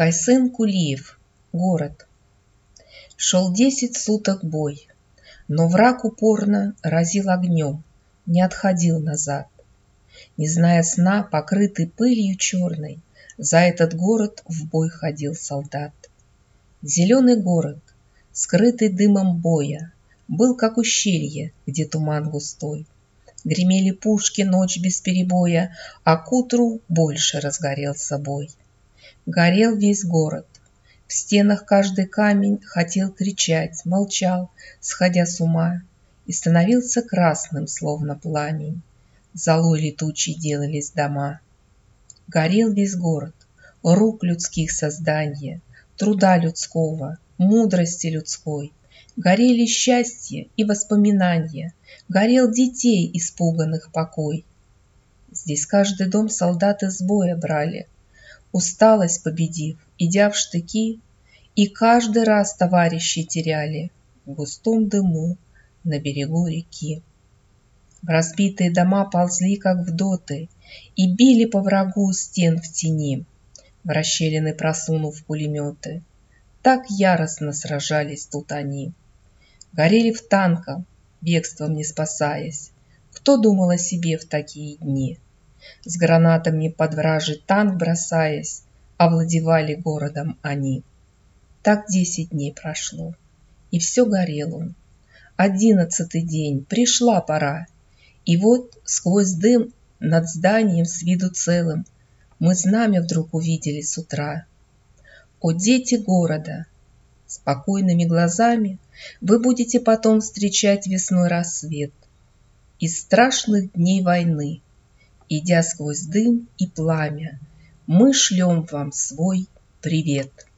Кайсын Кулиев. Город. Шел 10 суток бой, но враг упорно разил огнем, не отходил назад. Не зная сна, покрытый пылью черной, за этот город в бой ходил солдат. Зеленый город, скрытый дымом боя, был как ущелье, где туман густой. Гремели пушки ночь без перебоя, а к утру больше разгорелся бой. Горел весь город. В стенах каждый камень хотел кричать, молчал, сходя с ума, и становился красным, словно пламень. Золой летучей делались дома. Горел весь город, рук людских создания, труда людского, мудрости людской. Горели счастье и воспоминания, горел детей, испуганных покой. Здесь каждый дом солдаты с боя брали, усталость победив, идя в штыки, и каждый раз товарищи теряли в густом дыму на берегу реки. В разбитые дома ползли, как в доты, и били по врагу стен в тени, в расщелины просунув пулеметы. Так яростно сражались тут они. Горели в танках, бегством не спасаясь. Кто думал о себе в такие дни? С гранатами под вражий танк бросаясь, овладевали городом они. Так 10 дней прошло, и все горел он. 11-й день, пришла пора. И вот сквозь дым над зданием с виду целым мы знамя вдруг увидели с утра. О, дети города, спокойными глазами вы будете потом встречать весной рассвет из страшных дней войны. Идя сквозь дым и пламя, мы шлем вам свой привет.